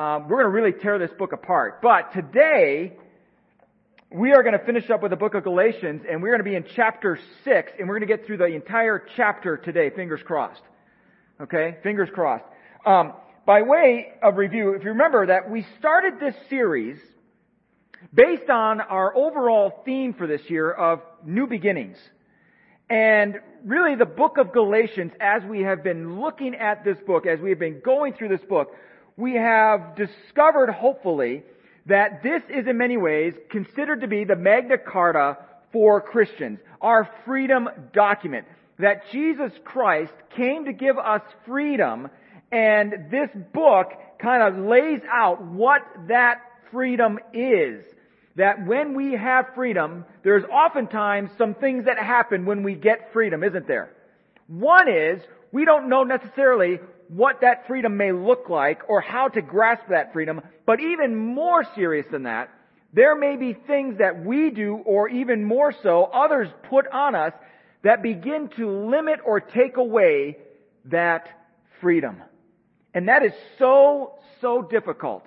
We're going to really tear this book apart. But today, we are going to finish up with the book of Galatians, and we're going to be in chapter 6, and we're going to get through the entire chapter today, fingers crossed. Okay? Fingers crossed. By way of review, if you remember that we started this series based on our overall theme for this year of new beginnings. And really the book of Galatians, as we have been looking at this book, as we have been going through this book, we have discovered, hopefully, that this is in many ways considered to be the Magna Carta for Christians, our freedom document, that Jesus Christ came to give us freedom, and this book kind of lays out what that freedom is. That when we have freedom, there's oftentimes some things that happen when we get freedom, isn't there? One is, we don't know necessarily what that freedom may look like or how to grasp that freedom. But even more serious than that, there may be things that we do, or even more so, others put on us that begin to limit or take away that freedom. And that is so, so difficult.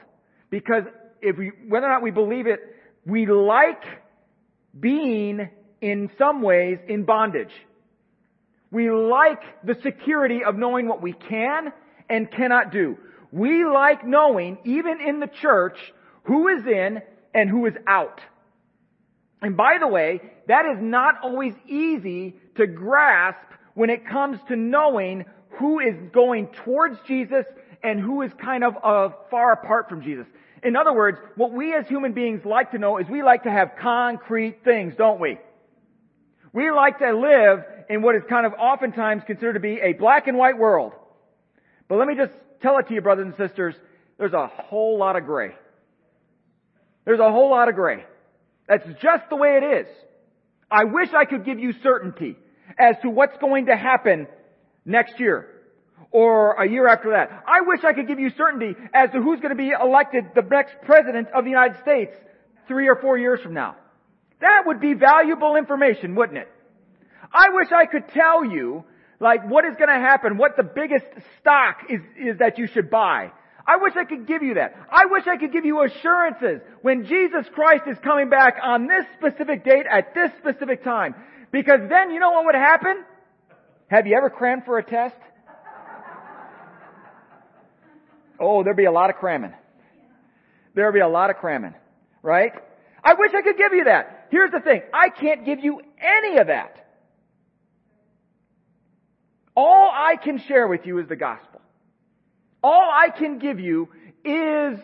Because if we, whether or not we believe it, we like being in some ways in bondage. We like the security of knowing what we can and cannot do. We like knowing, even in the church, who is in and who is out. And by the way, that is not always easy to grasp when it comes to knowing who is going towards Jesus and who is kind of far apart from Jesus. In other words, what we as human beings like to know is we like to have concrete things, don't we? We like to live in what is kind of oftentimes considered to be a black and white world. But let me just tell it to you, brothers and sisters, there's a whole lot of gray. There's a whole lot of gray. That's just the way it is. I wish I could give you certainty as to what's going to happen next year or a year after that. I wish I could give you certainty as to who's going to be elected the next president of the United States 3 or 4 years from now. That would be valuable information, wouldn't it? I wish I could tell you, like, what is going to happen, what the biggest stock is that you should buy. I wish I could give you that. I wish I could give you assurances when Jesus Christ is coming back on this specific date at this specific time. Because then you know what would happen? Have you ever crammed for a test? Oh, there'd be a lot of cramming. There'd be a lot of cramming, right? I wish I could give you that. Here's the thing. I can't give you any of that. All I can share with you is the gospel. All I can give you is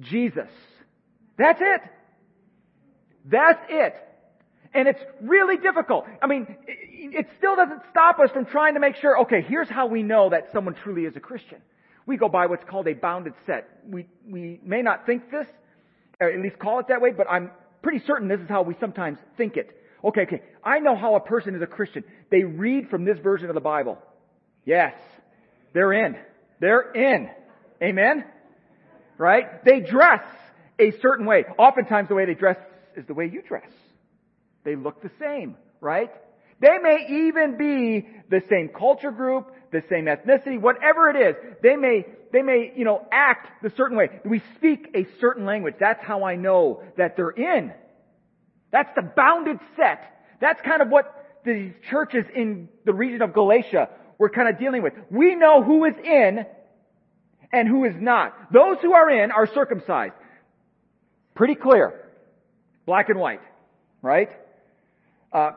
Jesus. That's it. That's it. And it's really difficult. I mean, it still doesn't stop us from trying to make sure, okay, here's how we know that someone truly is a Christian. We go by what's called a bounded set. We may not think this, or at least call it that way, but I'm pretty certain this is how we sometimes think it. Okay. I know how a person is a Christian. They read from this version of the Bible. Yes. They're in. Amen? Right? They dress a certain way. Oftentimes the way they dress is the way you dress. They look the same, right? They may even be the same culture group, the same ethnicity, whatever it is. They may, act the certain way. We speak a certain language. That's how I know that they're in. That's the bounded set. That's kind of what the churches in the region of Galatia were kind of dealing with. We know who is in and who is not. Those who are in are circumcised. Pretty clear. Black and white. Right?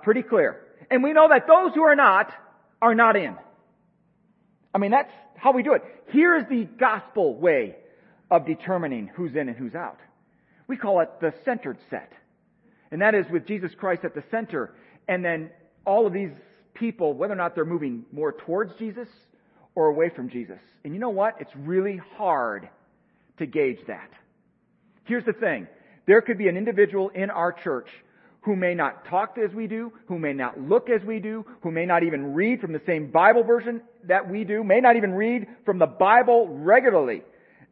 Pretty clear. And we know that those who are not in. I mean, that's how we do it. Here is the gospel way of determining who's in and who's out. We call it the centered set. And that is with Jesus Christ at the center, and then all of these people, whether or not they're moving more towards Jesus or away from Jesus. And you know what? It's really hard to gauge that. Here's the thing. There could be an individual in our church who may not talk as we do, who may not look as we do, who may not even read from the same Bible version that we do, may not even read from the Bible regularly.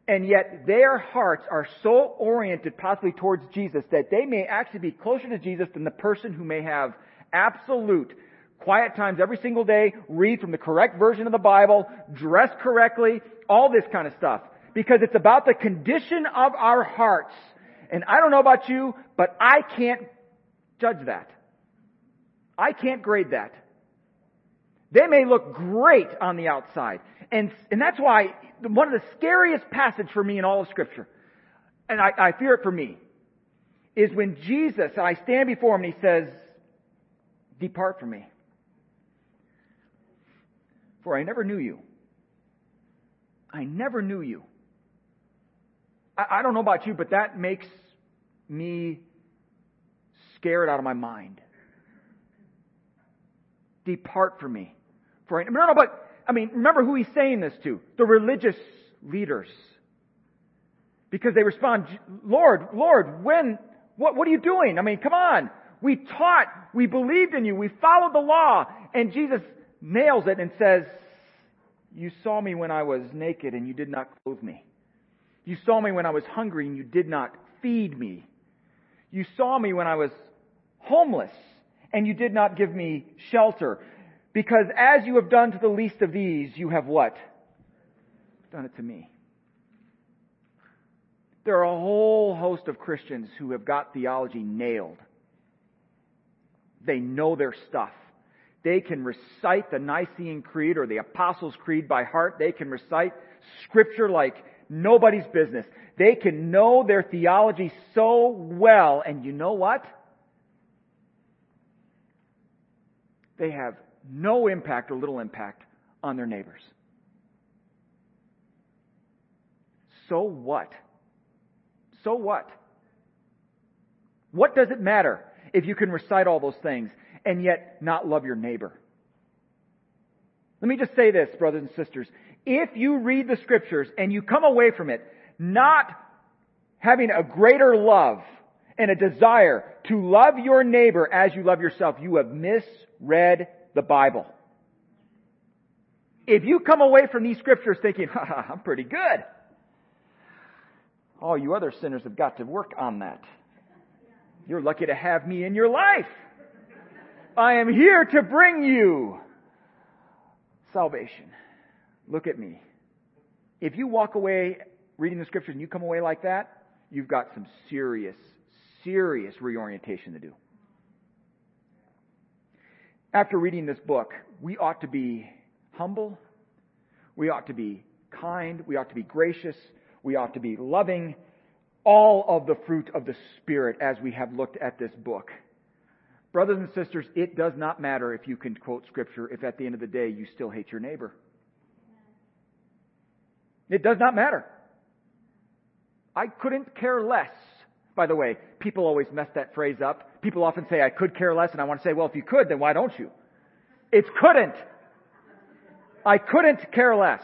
And yet their hearts are so oriented possibly towards Jesus that they may actually be closer to Jesus than the person who may have absolute quiet times every single day, read from the correct version of the Bible, dress correctly, all this kind of stuff. because it's about the condition of our hearts. And I don't know about you, but I can't judge that. I can't grade that. They may look great on the outside. And that's why one of the scariest passages for me in all of Scripture, and I fear it for me, is when Jesus, I stand before Him and He says, "Depart from me, for I never knew you." I never knew you. I don't know about you, but that makes me scared out of my mind. Depart from me. Remember who he's saying this to. The religious leaders. Because they respond, Lord, when, what are you doing? Come on. We taught, we believed in you, we followed the law. And Jesus nails it and says, "You saw me when I was naked and you did not clothe me. You saw me when I was hungry and you did not feed me. You saw me when I was homeless and you did not give me shelter. Because as you have done to the least of these, you have what? Done it to me." There are a whole host of Christians who have got theology nailed. They know their stuff. They can recite the Nicene Creed or the Apostles' Creed by heart. They can recite Scripture like nobody's business. They can know their theology so well. And you know what? They have no impact or little impact on their neighbors. So what? So what? What does it matter if you can recite all those things and yet not love your neighbor? Let me just say this, brothers and sisters. If you read the Scriptures and you come away from it not having a greater love and a desire to love your neighbor as you love yourself, you have misread the Bible. If you come away from these Scriptures thinking, "I'm pretty good," all you other sinners have got to work on that. You're lucky to have me in your life. I am here to bring you salvation. Look at me. If you walk away reading the Scriptures and you come away like that, you've got some serious, serious reorientation to do. After reading this book, we ought to be humble. We ought to be kind. We ought to be gracious. We ought to be loving. All of the fruit of the Spirit as we have looked at this book. Brothers and sisters, it does not matter if you can quote Scripture if at the end of the day you still hate your neighbor. It does not matter. I couldn't care less. By the way, people always mess that phrase up. People often say, "I could care less," and I want to say, well, if you could, then why don't you? It's couldn't. I couldn't care less.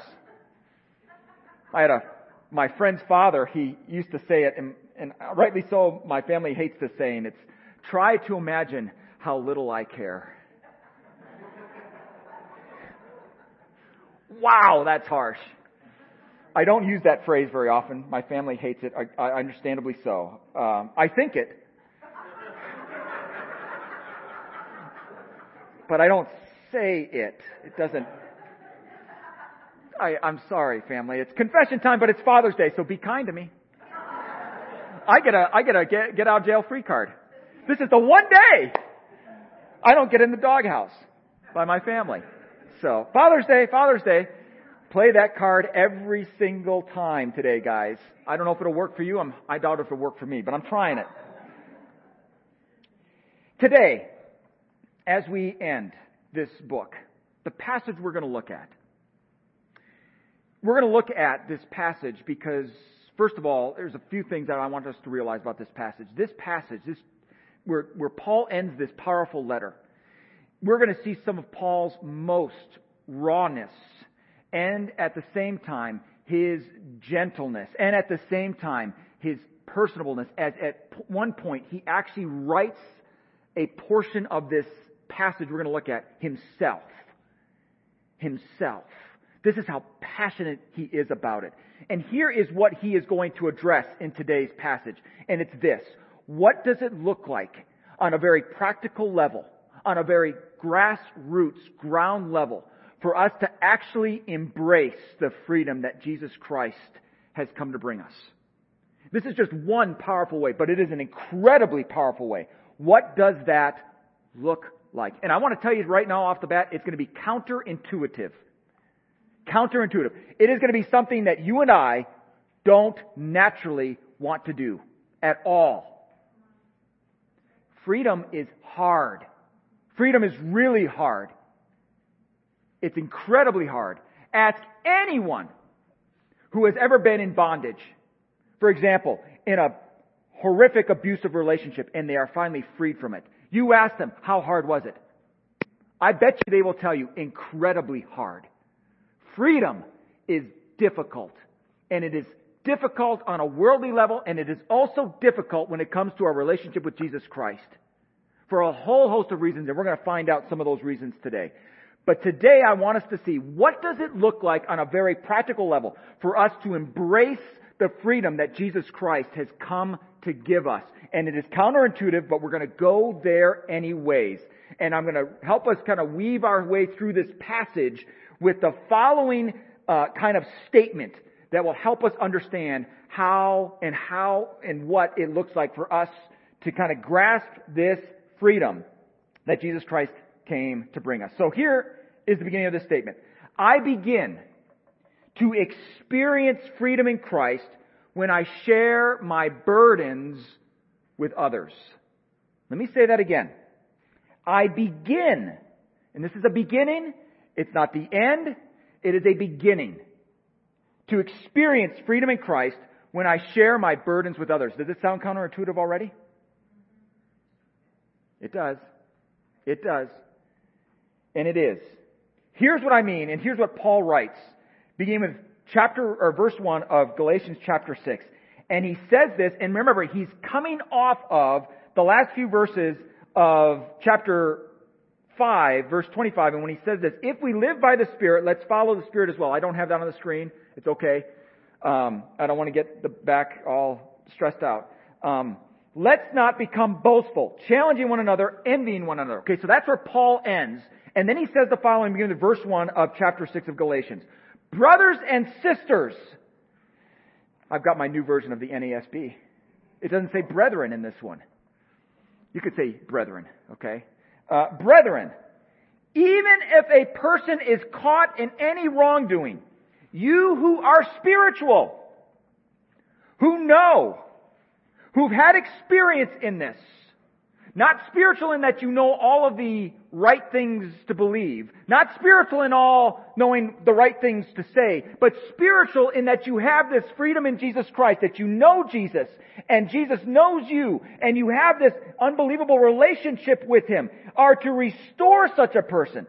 I had my friend's father, he used to say it, and rightly so, my family hates this saying. It's, "Try to imagine how little I care." Wow, that's harsh. I don't use that phrase very often. My family hates it, I understandably so. I think it. But I don't say it. It doesn't... I'm sorry, family. It's confession time, but it's Father's Day, so be kind to me. I get a get out of jail free card. This is the one day I don't get in the doghouse by my family. So, Father's Day, play that card every single time today, guys. I don't know if it'll work for you. I doubt if it'll work for me, but I'm trying it. Today, as we end this book, the passage we're going to look at this passage because, first of all, there's a few things that I want us to realize about this passage. This passage, where Paul ends this powerful letter, we're going to see some of Paul's most rawness and at the same time his gentleness and at the same time his personableness. At one point, he actually writes a portion of this passage we're going to look at himself. This is how passionate he is about it. And here is what he is going to address in today's passage. And it's this. What does it look like on a very practical level, on a very grassroots ground level, for us to actually embrace the freedom that Jesus Christ has come to bring us. This is just one powerful way, but it is an incredibly powerful way. What does that look like? And I want to tell you right now off the bat, it's going to be counterintuitive. Counterintuitive. It is going to be something that you and I don't naturally want to do at all. Freedom is hard. Freedom is really hard. It's incredibly hard. Ask anyone who has ever been in bondage, for example, in a horrific abusive relationship, and they are finally freed from it. You ask them, how hard was it? I bet you they will tell you, incredibly hard. Freedom is difficult, and it is difficult on a worldly level, and it is also difficult when it comes to our relationship with Jesus Christ for a whole host of reasons, and we're going to find out some of those reasons today. But today I want us to see, what does it look like on a very practical level for us to embrace the freedom that Jesus Christ has come to give us? And it is counterintuitive, but we're going to go there anyways. And I'm going to help us kind of weave our way through this passage with the following kind of statement that will help us understand how and what it looks like for us to kind of grasp this freedom that Jesus Christ came to bring us. So here is the beginning of this statement. I begin to experience freedom in Christ when I share my burdens with others. Let me say that again. I begin, and this is a beginning, it's not the end, it is a beginning, to experience freedom in Christ when I share my burdens with others. Does it sound counterintuitive already? It does. It does. And it is. Here's what I mean, and here's what Paul writes, beginning with verse 1 of Galatians chapter 6. And he says this, and remember, he's coming off of the last few verses of chapter 5, verse 25, and when he says this, if we live by the Spirit, let's follow the Spirit as well. I don't have that on the screen. It's okay. I don't want to get the back all stressed out. Let's not become boastful, challenging one another, envying one another. Okay, so that's where Paul ends. And then he says the following, beginning with verse 1 of chapter 6 of Galatians. Brothers and sisters. I've got my new version of the NASB. It doesn't say brethren in this one. You could say brethren, okay? Brethren, even if a person is caught in any wrongdoing, you who are spiritual, who know, who've had experience in this, not spiritual in that you know all of the right things to believe, not spiritual in all knowing the right things to say, but spiritual in that you have this freedom in Jesus Christ, that you know Jesus, and Jesus knows you, and you have this unbelievable relationship with Him, are to restore such a person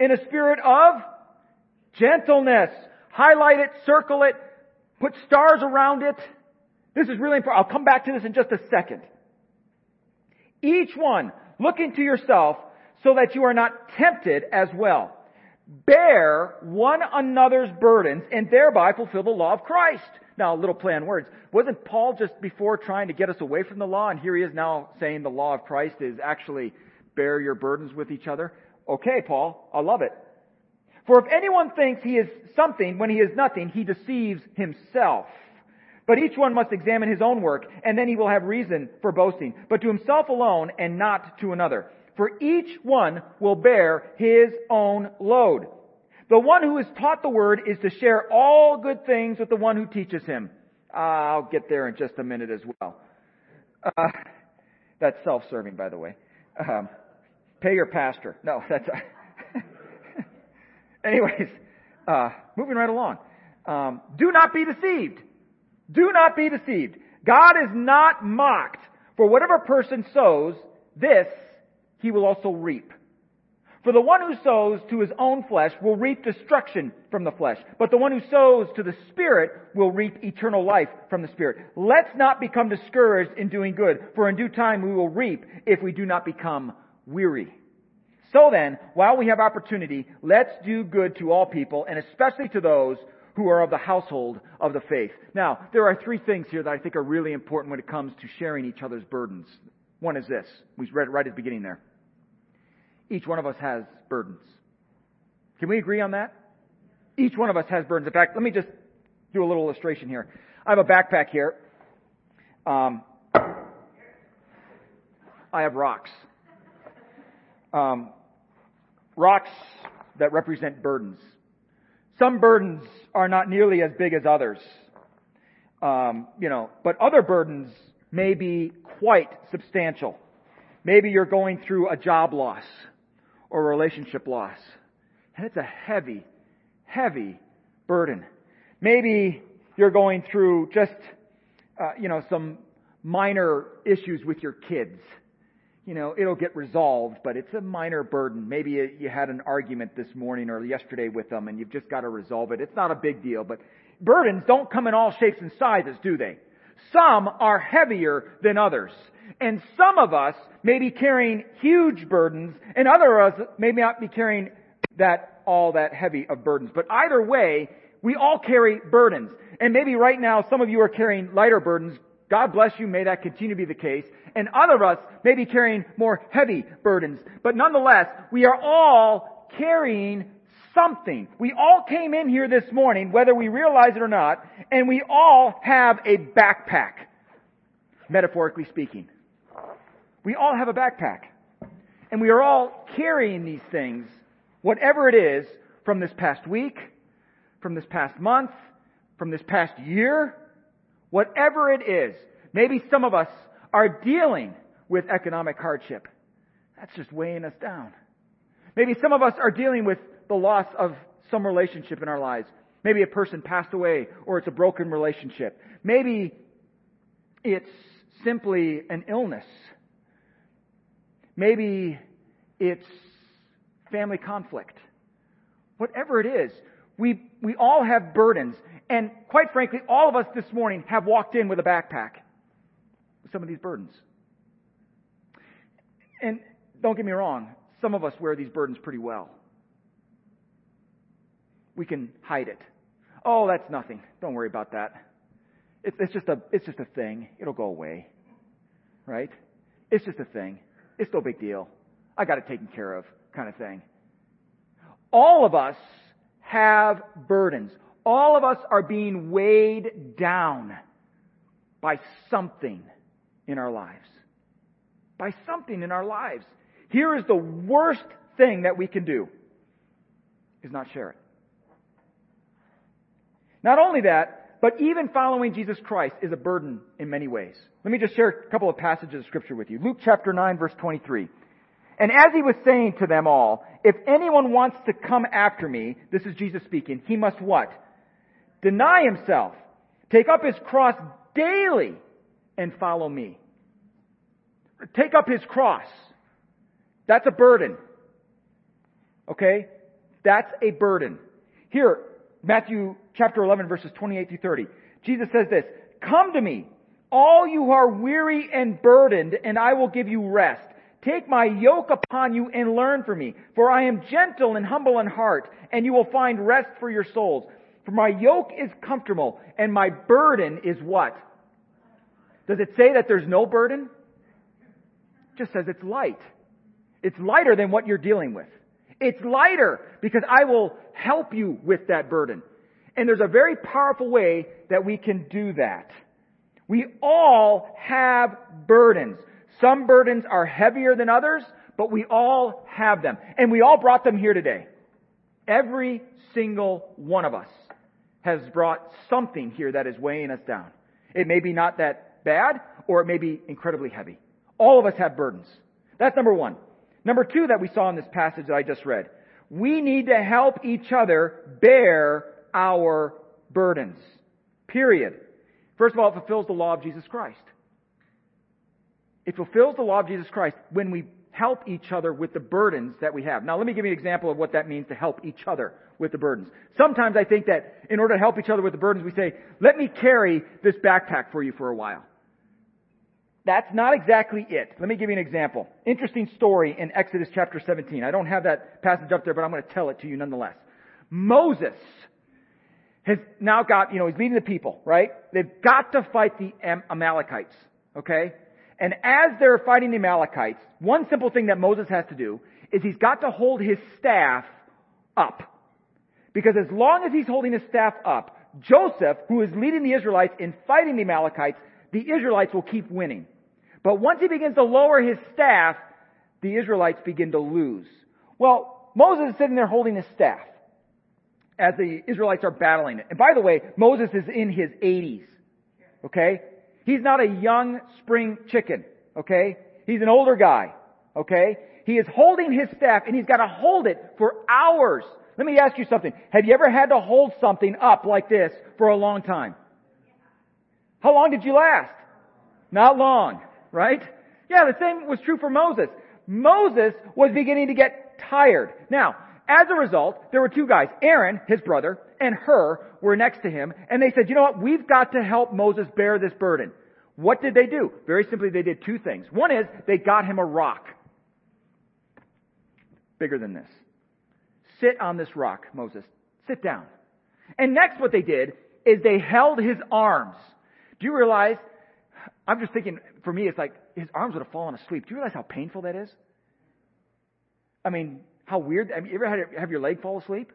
in a spirit of gentleness. Highlight it, circle it, put stars around it. This is really important. I'll come back to this in just a second. Each one, look into yourself so that you are not tempted as well. Bear one another's burdens and thereby fulfill the law of Christ. Now, a little play on words. Wasn't Paul just before trying to get us away from the law? And here he is now saying the law of Christ is actually bear your burdens with each other. Okay, Paul, I love it. For if anyone thinks he is something when he is nothing, he deceives himself. But each one must examine his own work, and then he will have reason for boasting, but to himself alone and not to another. For each one will bear his own load. The one who is taught the word is to share all good things with the one who teaches him. I'll get there in just a minute as well. That's self-serving, by the way. Pay your pastor. No, that's... Anyways, moving right along. Do not be deceived. Do not be deceived. God is not mocked. For whatever person sows, this he will also reap. For the one who sows to his own flesh will reap destruction from the flesh. But the one who sows to the Spirit will reap eternal life from the Spirit. Let's not become discouraged in doing good, for in due time we will reap if we do not become weary. So then, while we have opportunity, let's do good to all people, and especially to those who are of the household of the faith. Now, there are three things here that I think are really important when it comes to sharing each other's burdens. One is this. We read it right at the beginning there. Each one of us has burdens. Can we agree on that? Each one of us has burdens. In fact, let me just do a little illustration here. I have a backpack here. I have rocks. Rocks that represent burdens. Some burdens are not nearly as big as others. But other burdens may be quite substantial. Maybe you're going through a job loss or a relationship loss. And it's a heavy, heavy burden. Maybe you're going through just, some minor issues with your kids. It'll get resolved, but it's a minor burden. Maybe you had an argument this morning or yesterday with them, and you've just got to resolve it. It's not a big deal, but burdens don't come in all shapes and sizes, do they? Some are heavier than others. And some of us may be carrying huge burdens, and other of us may not be carrying all that heavy of burdens. But either way, we all carry burdens. And maybe right now some of you are carrying lighter burdens. God bless you. May that continue to be the case. And other of us may be carrying more heavy burdens. But nonetheless, we are all carrying something. We all came in here this morning, whether we realize it or not, and we all have a backpack, metaphorically speaking. We all have a backpack. And we are all carrying these things, whatever it is, from this past week, from this past month, from this past year, whatever it is. Maybe some of us are dealing with economic hardship. That's just weighing us down. Maybe some of us are dealing with the loss of some relationship in our lives. Maybe a person passed away, or it's a broken relationship. Maybe it's simply an illness. Maybe it's family conflict. Whatever it is, we all have burdens. And quite frankly, all of us this morning have walked in with a backpack with some of these burdens. And don't get me wrong, some of us wear these burdens pretty well. We can hide it. Oh, that's nothing. Don't worry about that. It's just a thing. It'll go away. Right? It's just a thing. It's no big deal. I got it taken care of, kind of thing. All of us have burdens. All of us are being weighed down by something in our lives. By something in our lives. Here is the worst thing that we can do, is not share it. Not only that, but even following Jesus Christ is a burden in many ways. Let me just share a couple of passages of Scripture with you. Luke chapter 9, verse 23. And as he was saying to them all, if anyone wants to come after me, this is Jesus speaking, he must what? Deny himself, take up his cross daily, and follow me. Take up his cross. That's a burden. Okay? That's a burden. Here, Matthew chapter 11, verses 28 through 30. Jesus says this, come to me, all you who are weary and burdened, and I will give you rest. Take my yoke upon you and learn from me, for I am gentle and humble in heart, and you will find rest for your souls. For my yoke is comfortable, and my burden is what? Does it say that there's no burden? It just says it's light. It's lighter than what you're dealing with. It's lighter because I will help you with that burden. And there's a very powerful way that we can do that. We all have burdens. Some burdens are heavier than others, but we all have them. And we all brought them here today. Every single one of us has brought something here that is weighing us down. It may be not that bad, or it may be incredibly heavy. All of us have burdens. That's number one. Number two that we saw in this passage that I just read. We need to help each other bear our burdens. Period. First of all, it fulfills the law of Jesus Christ. It fulfills the law of Jesus Christ when we help each other with the burdens that we have. Now, let me give you an example of what that means to help each other with the burdens. Sometimes I think that in order to help each other with the burdens, we say, let me carry this backpack for you for a while. That's not exactly it. Let me give you an example. Interesting story in Exodus chapter 17. I don't have that passage up there, but I'm going to tell it to you nonetheless. Moses has now got, he's leading the people, right? They've got to fight the Amalekites, okay? And as they're fighting the Amalekites, one simple thing that Moses has to do is he's got to hold his staff up. Because as long as he's holding his staff up, Joseph, who is leading the Israelites in fighting the Israelites will keep winning. But once he begins to lower his staff, the Israelites begin to lose. Well, Moses is sitting there holding his staff as the Israelites are battling it. And by the way, Moses is in his 80s, okay? He's not a young spring chicken, okay? He's an older guy, okay? He is holding his staff, and he's got to hold it for hours. Let me ask you something. Have you ever had to hold something up like this for a long time? How long did you last? Not long, right? Yeah, the same was true for Moses. Moses was beginning to get tired. Now, as a result, there were two guys, Aaron, his brother, and Hur were next to him, and they said, you know what, we've got to help Moses bear this burden. What did they do? Very simply, they did two things. One is, they got him a rock. Bigger than this. Sit on this rock, Moses. Sit down. And next what they did is they held his arms. Do you realize, I'm just thinking, for me, it's like, his arms would have fallen asleep. Do you realize how painful that is? I mean, how weird. I mean, you ever had to have your leg fall asleep?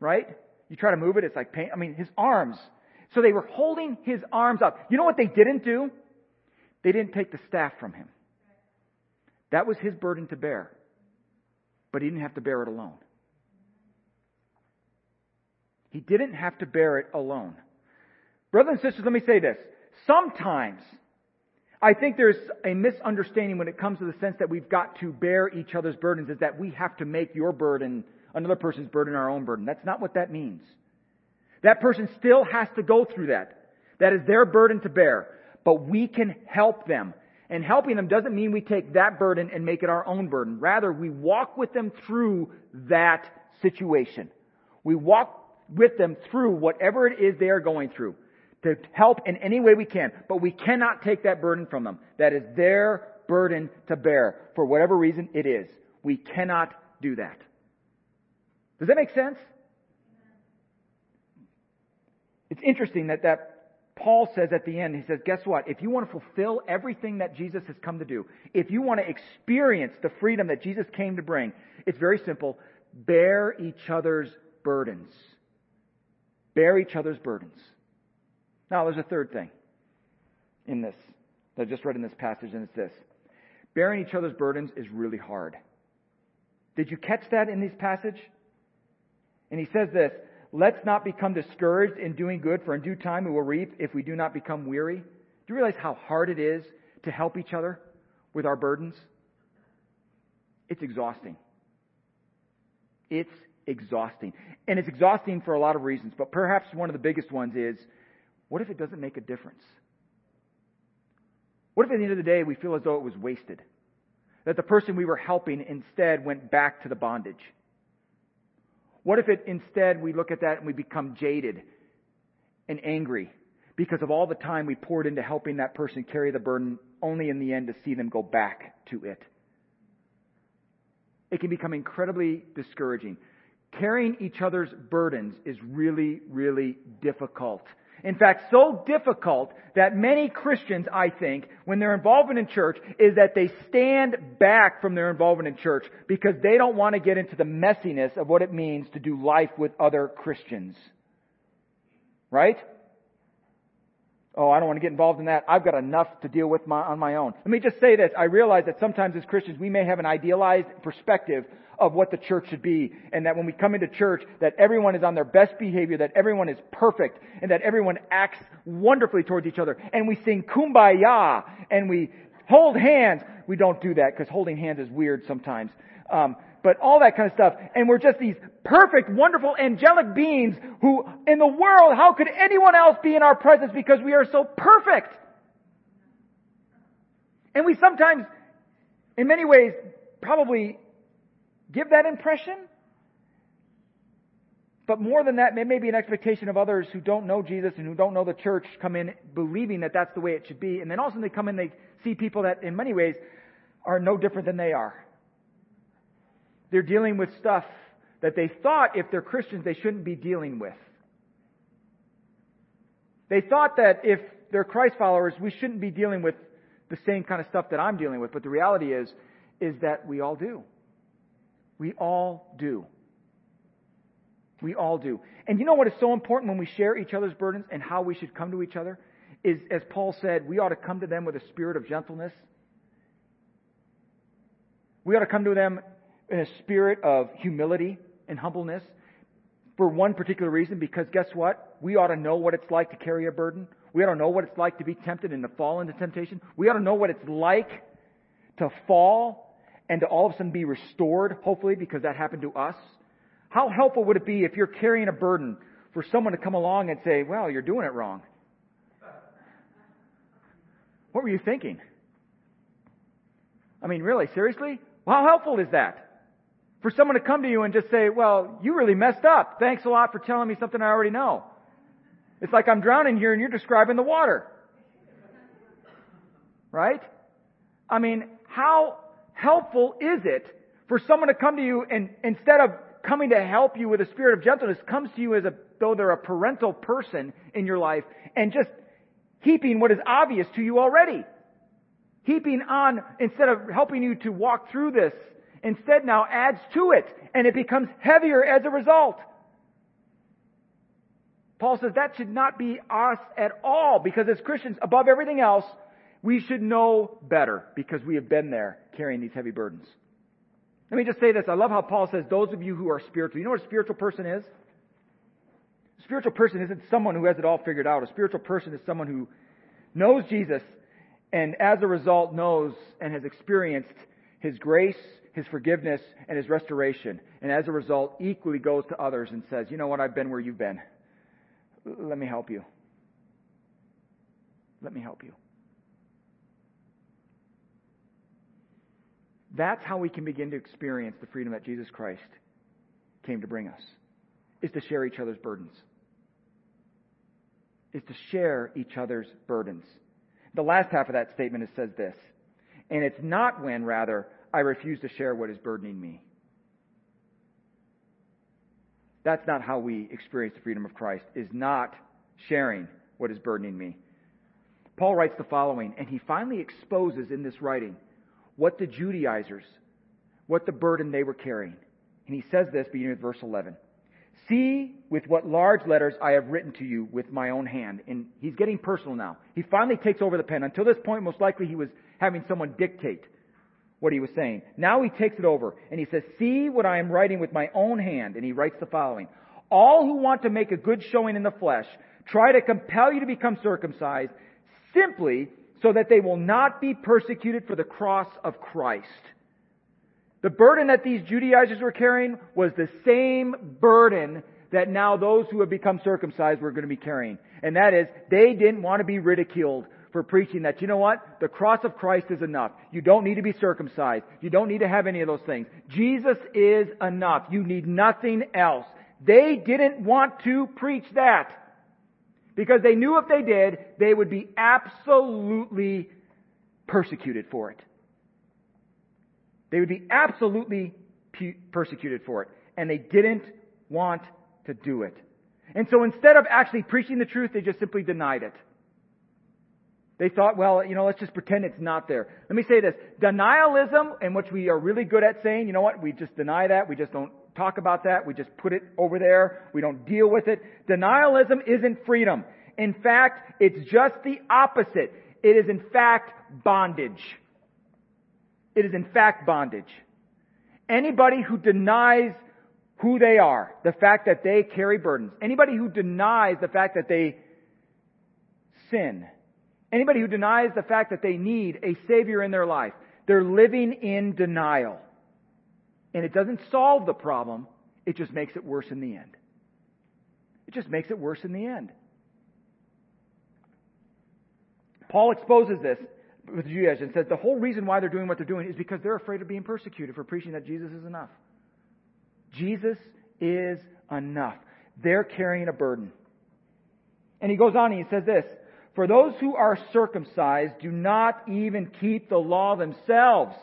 Right? You try to move it, it's like pain. I mean, his arms. So they were holding his arms up. You know what they didn't do? They didn't take the staff from him. That was his burden to bear. But he didn't have to bear it alone. He didn't have to bear it alone. Brothers and sisters, let me say this. Sometimes I think there's a misunderstanding when it comes to the sense that we've got to bear each other's burdens, is that we have to make your burden another person's burden our own burden. That's not what that means. That person still has to go through that. That is their burden to bear. But we can help them. And helping them doesn't mean we take that burden and make it our own burden. Rather, we walk with them through that situation. We walk with them through whatever it is they are going through to help in any way we can. But we cannot take that burden from them. That is their burden to bear for whatever reason it is. We cannot do that. Does that make sense? It's interesting that Paul says at the end, he says, guess what? If you want to fulfill everything that Jesus has come to do, if you want to experience the freedom that Jesus came to bring, it's very simple. Bear each other's burdens. Bear each other's burdens. Now, there's a third thing in this that I just read in this passage, and it's this. Bearing each other's burdens is really hard. Did you catch that in this passage? And he says this. Let's not become discouraged in doing good, for in due time we will reap if we do not become weary. Do you realize how hard it is to help each other with our burdens? It's exhausting. It's exhausting. And it's exhausting for a lot of reasons, but perhaps one of the biggest ones is, what if it doesn't make a difference? What if at the end of the day we feel as though it was wasted? That the person we were helping instead went back to the bondage? What if instead we look at that and we become jaded and angry because of all the time we poured into helping that person carry the burden, only in the end to see them go back to it? It can become incredibly discouraging. Carrying each other's burdens is really, really difficult. In fact, so difficult that many Christians, I think, when their involvement in church is that they stand back from their involvement in church because they don't want to get into the messiness of what it means to do life with other Christians. Right? Oh, I don't want to get involved in that. I've got enough to deal with on my own. Let me just say this. I realize that sometimes as Christians we may have an idealized perspective of what the church should be, and that when we come into church that everyone is on their best behavior, that everyone is perfect, and that everyone acts wonderfully towards each other, and we sing Kumbaya, and we hold hands. We don't do that because holding hands is weird sometimes. But all that kind of stuff, and we're just these perfect, wonderful, angelic beings who, in the world, how could anyone else be in our presence because we are so perfect? And we sometimes, in many ways, probably give that impression. But more than that, it may be an expectation of others who don't know Jesus and who don't know the church come in believing that that's the way it should be. And then also they come in, they see people that in many ways are no different than they are. They're dealing with stuff that they thought if they're Christians they shouldn't be dealing with. They thought that if they're Christ followers we shouldn't be dealing with the same kind of stuff that I'm dealing with. But the reality is that we all do. We all do. We all do. And you know what is so important when we share each other's burdens and how we should come to each other? Is, as Paul said, we ought to come to them with a spirit of gentleness. We ought to come to them in a spirit of humility and humbleness for one particular reason, because guess what? We ought to know what it's like to carry a burden. We ought to know what it's like to be tempted and to fall into temptation. We ought to know what it's like to fall and to all of a sudden be restored, hopefully, because that happened to us. How helpful would it be if you're carrying a burden for someone to come along and say, well, you're doing it wrong. What were you thinking? I mean, really, seriously? Well, how helpful is that? For someone to come to you and just say, well, you really messed up. Thanks a lot for telling me something I already know. It's like I'm drowning here and you're describing the water. Right? I mean, how helpful is it for someone to come to you and instead of coming to help you with a spirit of gentleness, comes to you as though they're a parental person in your life and just heaping what is obvious to you already. Heaping on, instead of helping you to walk through this, instead now adds to it, and it becomes heavier as a result. Paul says that should not be us at all, because as Christians, above everything else, we should know better, because we have been there carrying these heavy burdens. Let me just say this. I love how Paul says, those of you who are spiritual. You know what a spiritual person is? A spiritual person isn't someone who has it all figured out. A spiritual person is someone who knows Jesus and as a result knows and has experienced His grace, His forgiveness, and His restoration. And as a result, equally goes to others and says, you know what, I've been where you've been. Let me help you. Let me help you. That's how we can begin to experience the freedom that Jesus Christ came to bring us, is to share each other's burdens. Is to share each other's burdens. The last half of that statement says this, and it's not when, rather, I refuse to share what is burdening me. That's not how we experience the freedom of Christ, is not sharing what is burdening me. Paul writes the following, and he finally exposes in this writing what the Judaizers, what the burden they were carrying. And he says this, beginning with verse 11. See with what large letters I have written to you with my own hand. And he's getting personal now. He finally takes over the pen. Until this point, most likely he was having someone dictate what he was saying. Now he takes it over and he says, see what I am writing with my own hand. And he writes the following. All who want to make a good showing in the flesh try to compel you to become circumcised simply so that they will not be persecuted for the cross of Christ. The burden that these Judaizers were carrying was the same burden that now those who have become circumcised were going to be carrying. And that is, they didn't want to be ridiculed for preaching that, you know what? The cross of Christ is enough. You don't need to be circumcised. You don't need to have any of those things. Jesus is enough. You need nothing else. They didn't want to preach that because they knew if they did, they would be absolutely persecuted for it. They would be absolutely persecuted for it. And they didn't want to do it. And so instead of actually preaching the truth, they just simply denied it. They thought, well, you know, let's just pretend it's not there. Let me say this. Denialism, in which we are really good at saying, you know what, we just deny that. We just don't talk about that. We just put it over there. We don't deal with it. Denialism isn't freedom. In fact, it's just the opposite. It is, in fact, bondage. It is in fact bondage. Anybody who denies who they are, the fact that they carry burdens, anybody who denies the fact that they sin, anybody who denies the fact that they need a Savior in their life, they're living in denial. And it doesn't solve the problem, it just makes it worse in the end. It just makes it worse in the end. Paul exposes this with the Judaizers and says the whole reason why they're doing what they're doing is because they're afraid of being persecuted for preaching that Jesus is enough. Jesus is enough. They're carrying a burden. And he goes on and he says this, for those who are circumcised do not even keep the law themselves,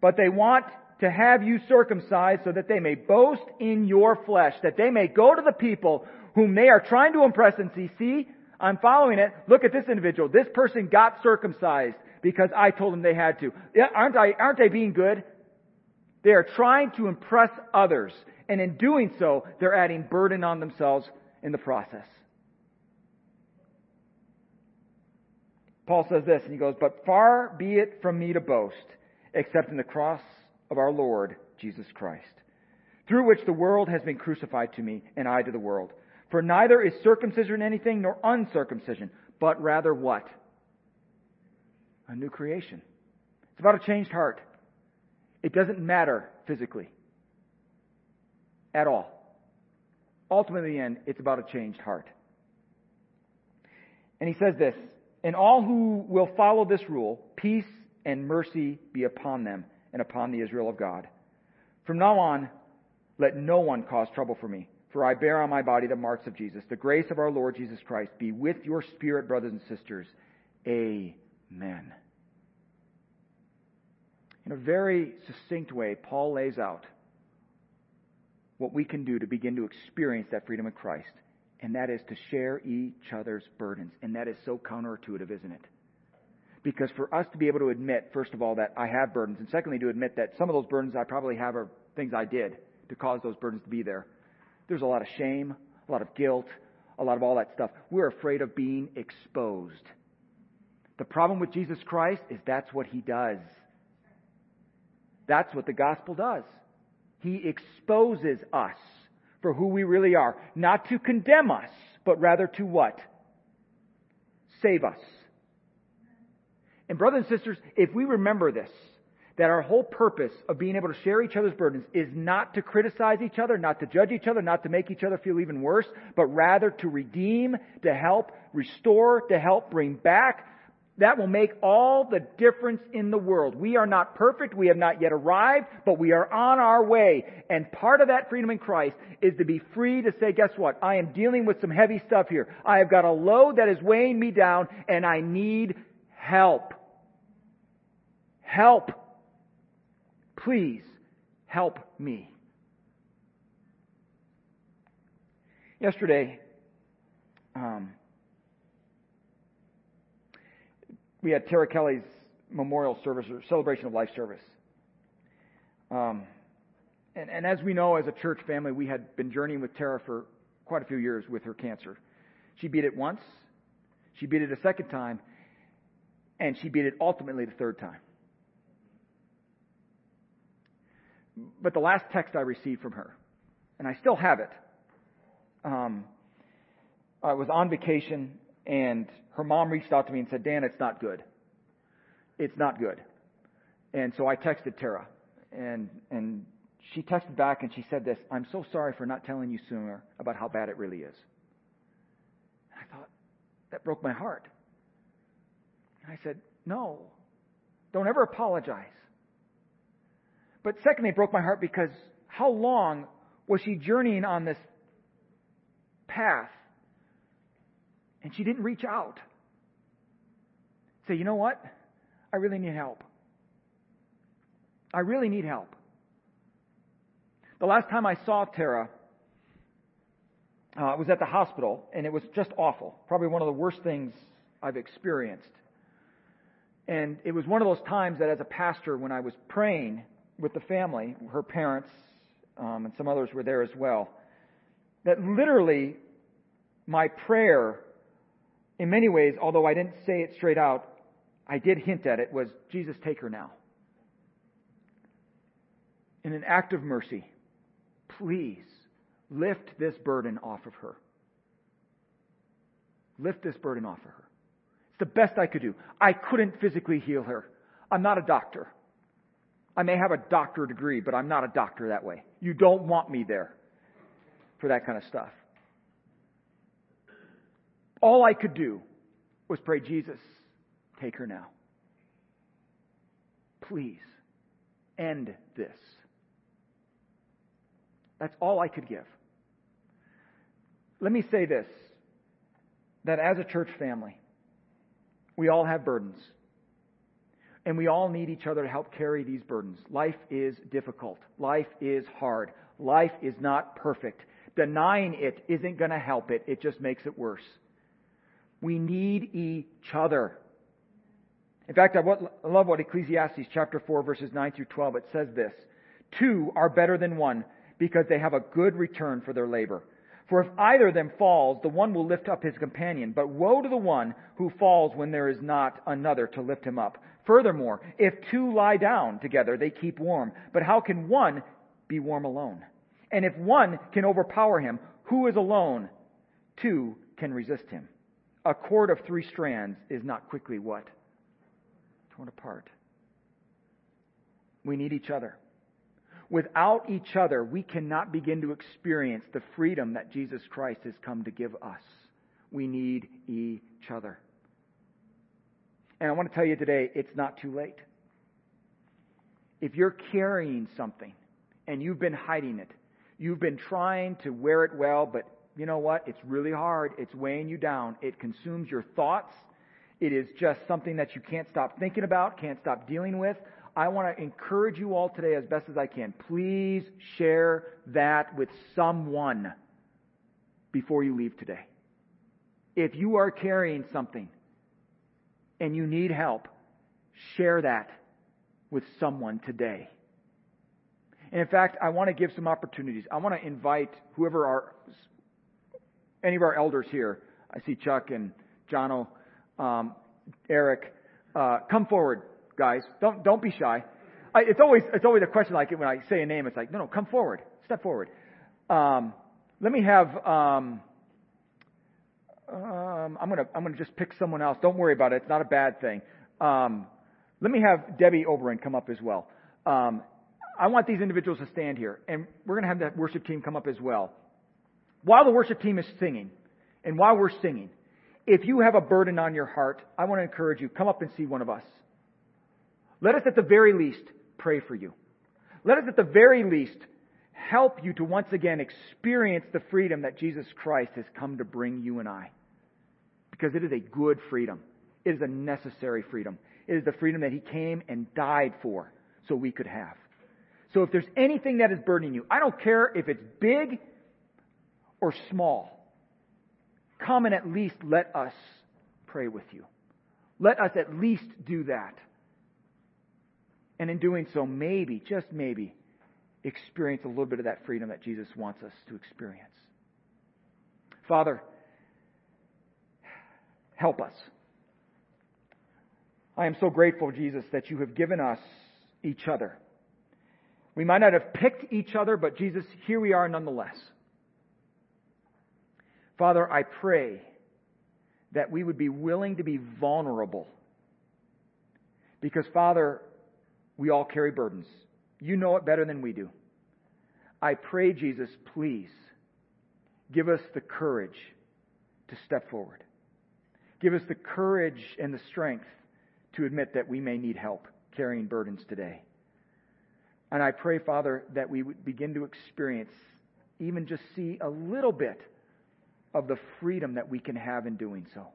but they want to have you circumcised so that they may boast in your flesh, that they may go to the people whom they are trying to impress and see, I'm following it. Look at this individual. This person got circumcised because I told them they had to. Aren't they being good? They are trying to impress others. and in doing so, they're adding burden on themselves in the process. Paul says this, and he goes, "But far be it from me to boast, except in the cross of our Lord Jesus Christ, through which the world has been crucified to me, and I to the world. For neither is circumcision anything, nor uncircumcision, but rather what? A new creation." It's about a changed heart. It doesn't matter physically at all. Ultimately, in the end, it's about a changed heart. And he says this, "And all who will follow this rule, peace and mercy be upon them and upon the Israel of God. From now on, let no one cause trouble for me, for I bear on my body the marks of Jesus. The grace of our Lord Jesus Christ be with your spirit, brothers and sisters. Amen." In a very succinct way, Paul lays out what we can do to begin to experience that freedom in Christ, and that is to share each other's burdens. And that is so counterintuitive, isn't it? Because for us to be able to admit, first of all, that I have burdens, and secondly, to admit that some of those burdens I probably have are things I did to cause those burdens to be there. There's a lot of shame, a lot of guilt, a lot of all that stuff. We're afraid of being exposed. The problem with Jesus Christ is that's what He does. That's what the gospel does. He exposes us for who we really are. Not to condemn us, but rather to what? Save us. And brothers and sisters, if we remember this, that our whole purpose of being able to share each other's burdens is not to criticize each other, not to judge each other, not to make each other feel even worse, but rather to redeem, to help restore, to help bring back, that will make all the difference in the world. We are not perfect. We have not yet arrived, but we are on our way. And part of that freedom in Christ is to be free to say, guess what? I am dealing with some heavy stuff here. I have got a load that is weighing me down, and I need help. Help. Please help me. Yesterday, we had Tara Kelly's memorial service, or celebration of life service. And as we know, as a church family, we had been journeying with Tara for quite a few years with her cancer. She beat it once, she beat it a second time, and she beat it ultimately the third time. But the last text I received from her, and I still have it, I was on vacation, and her mom reached out to me and said, "Dan, it's not good. It's not good." And so I texted Tara, and she texted back, and she said this, "I'm so sorry for not telling you sooner about how bad it really is." And I thought, that broke my heart. And I said, "No, don't ever apologize." But secondly, it broke my heart because how long was she journeying on this path? And she didn't reach out. Say, "You know what? I really need help. I really need help." The last time I saw Tara was at the hospital, and it was just awful. Probably one of the worst things I've experienced. And it was one of those times that as a pastor, when I was praying with the family, her parents and some others were there as well, that literally my prayer, in many ways, although I didn't say it straight out, I did hint at it, was, "Jesus, take her now. In an act of mercy, please lift this burden off of her. Lift this burden off of her." It's the best I could do. I couldn't physically heal her. I'm not a doctor. I may have a doctor degree, but I'm not a doctor that way. You don't want me there for that kind of stuff. All I could do was pray, "Jesus, take her now. Please end this." That's all I could give. Let me say this, that as a church family, we all have burdens. And we all need each other to help carry these burdens. Life is difficult. Life is hard. Life is not perfect. Denying it isn't going to help it. It just makes it worse. We need each other. In fact, I love what Ecclesiastes chapter 4, verses 9 through 12, it says this, "Two are better than one because they have a good return for their labor. For if either of them falls, the one will lift up his companion. But woe to the one who falls when there is not another to lift him up. Furthermore, if two lie down together, they keep warm. But how can one be warm alone? And if one can overpower him, who is alone? Two can resist him. A cord of three strands is not quickly what? Torn apart. We need each other. Without each other, we cannot begin to experience the freedom that Jesus Christ has come to give us. We need each other. And I want to tell you today, it's not too late. If you're carrying something and you've been hiding it, you've been trying to wear it well, but you know what? It's really hard. It's weighing you down. It consumes your thoughts. It is just something that you can't stop thinking about, can't stop dealing with. I want to encourage you all today as best as I can. Please share that with someone before you leave today. If you are carrying something and you need help, share that with someone today. And in fact, I want to give some opportunities. I want to invite whoever are, any of our elders here. I see Chuck and Jono, Eric. Come forward. Guys, don't be shy. It's always a question like when I say a name, it's like, no, come forward. Step forward. Let me have, I'm going to just pick someone else. Don't worry about it. It's not a bad thing. Let me have Debbie Oberyn come up as well. I want these individuals to stand here, and we're going to have that worship team come up as well. While the worship team is singing, and while we're singing, if you have a burden on your heart, I want to encourage you, come up and see one of us. Let us at the very least pray for you. Let us at the very least help you to once again experience the freedom that Jesus Christ has come to bring you and I. Because it is a good freedom. It is a necessary freedom. It is the freedom that He came and died for so we could have. So if there's anything that is burdening you, I don't care if it's big or small, come and at least let us pray with you. Let us at least do that. And in doing so, maybe, just maybe, experience a little bit of that freedom that Jesus wants us to experience. Father, help us. I am so grateful, Jesus, that you have given us each other. We might not have picked each other, but Jesus, here we are nonetheless. Father, I pray that we would be willing to be vulnerable. Because, Father, we all carry burdens. You know it better than we do. I pray, Jesus, please give us the courage to step forward. Give us the courage and the strength to admit that we may need help carrying burdens today. And I pray, Father, that we would begin to experience, even just see a little bit of the freedom that we can have in doing so.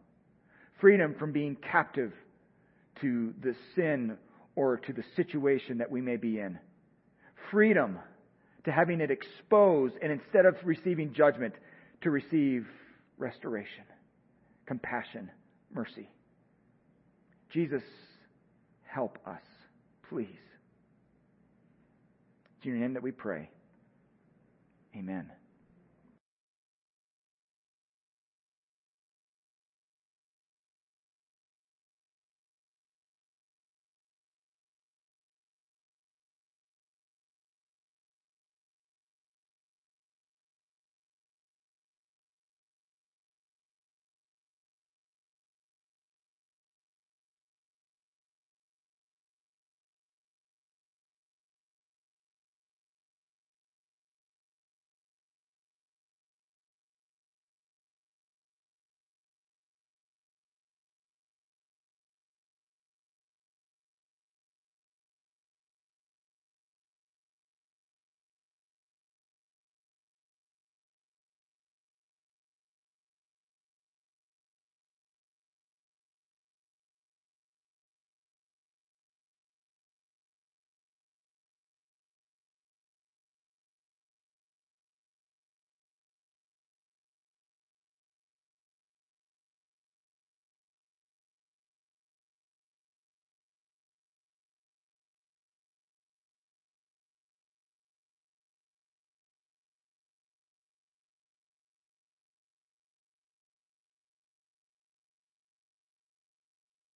Freedom from being captive to the sin or to the situation that we may be in. Freedom to having it exposed, and instead of receiving judgment, to receive restoration, compassion, mercy. Jesus, help us, please. It's in your name that we pray. Amen.